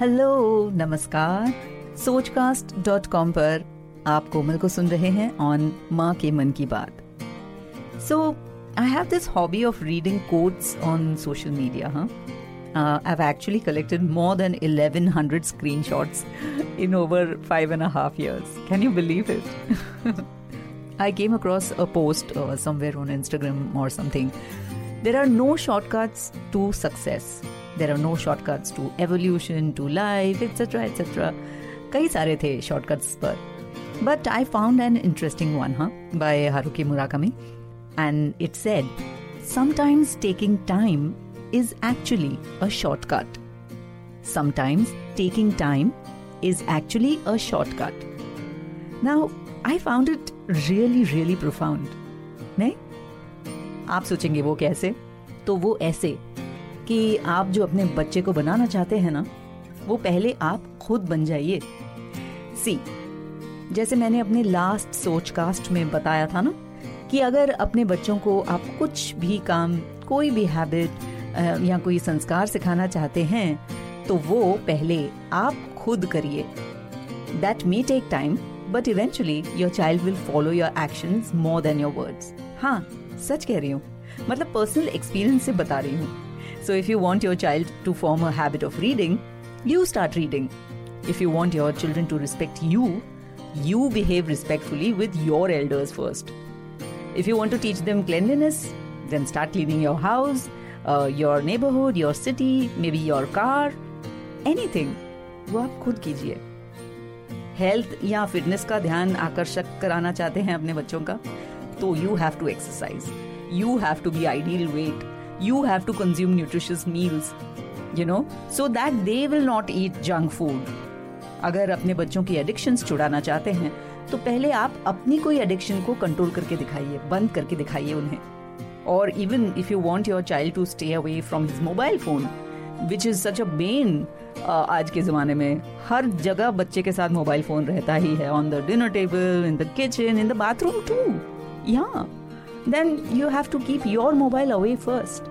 Hello नमस्कार। सोचकास्ट.com पर आप कोमल को सुन रहे हैं ऑन माँ के मन की बात। सो I have this hobby of reading quotes on social media. I've actually collected more than 1100 screenshots in over 5.5 years. Can you believe it? I came across a post somewhere on Instagram or something. There are no shortcuts to success. There are no shortcuts to evolution, to life, etc., etc. कई सारे थे shortcuts पर. But I found an interesting one by Haruki Murakami. And it said, sometimes taking time is actually a shortcut. Sometimes taking time is actually a shortcut. Now, I found it really profound. नहीं? आप सोचेंगे वो कैसे? तो वो ऐसे कि आप जो अपने बच्चे को बनाना चाहते हैं ना, वो पहले आप खुद बन जाइए। See, जैसे मैंने अपने लास्ट सोचकास्ट में बताया था ना, कि अगर अपने बच्चों को आप कुछ भी काम, कोई भी हैबिट या कोई संस्कार सिखाना चाहते हैं, तो वो पहले आप खुद करिए। That may take time, but eventually your child will follow your actions more than your words. हाँ, सच कह रही हूँ, मतलब पर्सनल एक्सपीरियंस से बता रही हूँ। So if you want your child to form a habit of reading, you start reading. If you want your children to respect you, you behave respectfully with your elders first. If you want to teach them cleanliness, then start cleaning your house, your neighborhood, your city, maybe your car, anything. वो आप खुद कीजिए। Health या fitness का ध्यान आकर्षक कराना चाहते हैं अपने बच्चों का, तो you have to exercise, you have to be ideal weight, you have to consume nutritious meals, you know, so that they will not eat junk food. अगर अपने बच्चों की एडिक्शंस छुड़ाना चाहते हैं, तो पहले आप अपनी कोई एडिक्शन को कंट्रोल करके दिखाइए, बंद करके दिखाइए उन्हें। Or even if you want your child to stay away from his mobile phone, which is such a bane आज के ज़माने में, हर जगह बच्चे के साथ मोबाइल फ़ोन रहता ही है, on the dinner table, in the kitchen, in the bathroom too. Yeah, then you have to keep your mobile away first.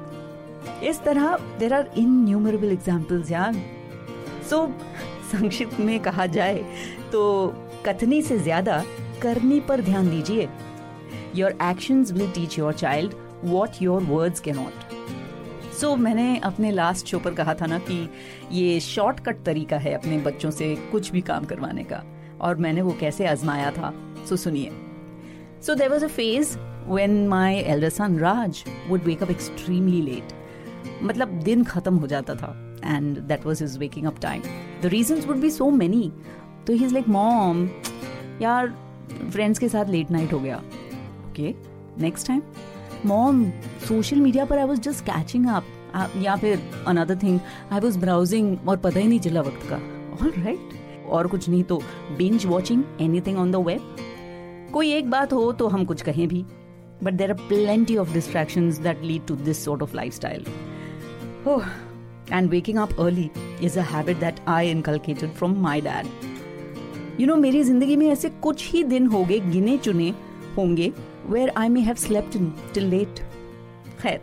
इस तरह there are innumerable examples यार। So संक्षिप्त में कहा जाए तो कथनी से ज़्यादा करनी पर ध्यान दीजिए। Your actions will teach your child What your words cannot. So, मैंने अपने लास्ट शो पर कहा था ना कि ये शॉर्टकट तरीका है अपने बच्चों से कुछ भी काम करवाने का, और मैंने वो कैसे आजमाया था। So, सुनिए। So, there was a phase when my elder son Raj would wake up extremely late. मतलब दिन खत्म हो जाता था, and that was his waking up time. The reasons would be so many. तो he's like, Mom, यार friends के साथ लेट नाइट हो गया। Okay, next time. Mom, social media पर I was just catching up, या फिर another thing, I was browsing और पता ही नहीं चला वक्त का। ऑल राइट, और कुछ नहीं तो binge watching anything on the web. कोई एक बात हो तो हम कुछ कहें भी, but there are plenty of distractions that lead to this sort of lifestyle. Oh, and waking up early is a habit that I inculcated from my dad. You know, मेरी जिंदगी में ऐसे कुछ ही दिन हो गए, गिने चुने होंगे, where I may have slept till late. Khair,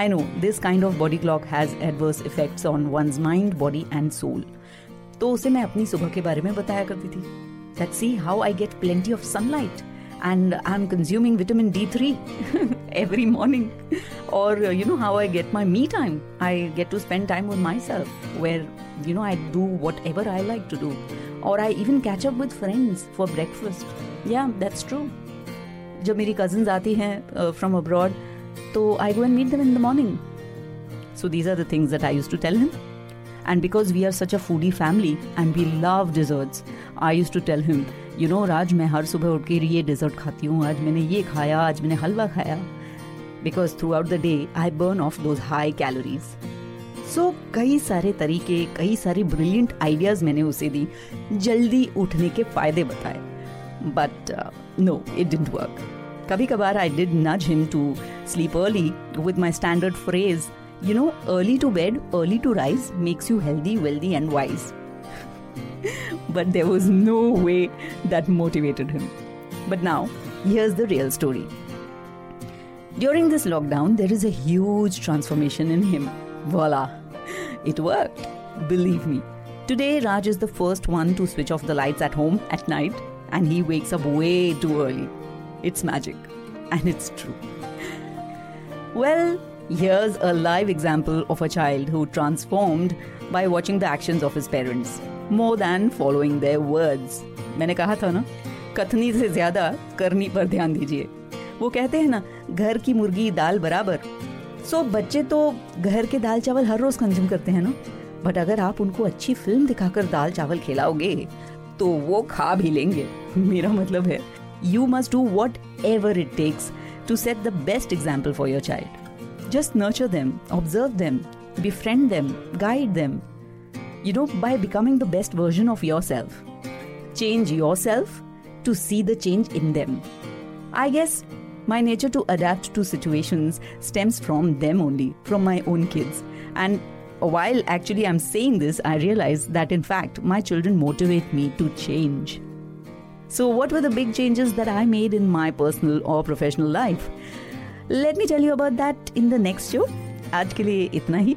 I know this kind of body clock has adverse effects on one's mind, body and soul. तो उसे मैं अपनी सुबह के बारे में बताया करती थी। Let's see how I get plenty of sunlight and I'm consuming vitamin D3 every morning. Or you know how I get my me time. I get to spend time with myself where you know I do whatever I like to do. Or I even catch up with friends for breakfast. Yeah, that's true. जब मेरी cousins आती हैं from abroad, तो आई go and meet them in the morning. So these are the things that I used to tell him, and because we are such a foodie family and we love desserts, I used to tell him, you know राज, मैं हर सुबह उठ के ये dessert खाती हूँ, आज मैंने ये खाया, आज मैंने हलवा खाया, because through out the day I burn of those high calories. सो कई सारे तरीके, कई सारे ब्रिलियंट आइडियाज़ मैंने उसे दी, जल्दी उठने के फ़ायदे बताए। But no, it didn't work. Kabhi kabar I did nudge him to sleep early with my standard phrase, you know, early to bed, early to rise makes you healthy, wealthy and wise. But there was no way that motivated him. But now, here's the real story. During this lockdown, there is a huge transformation in him. Voila! It worked. Believe me. Today, Raj is the first one to switch off the lights at home at night, and he wakes up way too early. It's magic, and it's true. Well, here's a live example of a child who transformed by watching the actions of his parents, more than following their words. मैंने कहा था ना, कथनी से ज्यादा करनी पर ध्यान दीजिए. वो कहते हैं ना, घर की मुर्गी दाल बराबर. सो बच्चे तो घर के दाल चावल हर रोज कंज्यूम करते हैं ना, बट अगर आप उनको अच्छी फिल्म दिखाकर दाल चावल खिलाओगे तो वो खा भी लेंगे. मेरा मतलब है, you must do whatever it takes to set the best example for your child. Just nurture them, observe them, befriend them, guide them, you know, by becoming the best version of yourself. Change yourself to see the change in them. I guess my nature to adapt to situations stems from them only, from my own kids. And while actually I'm saying this, I realize that in fact my children motivate me to change. So what were the big changes that I made in my personal or professional life? Let me tell you about that in the next show. आज के लिए इतना ही.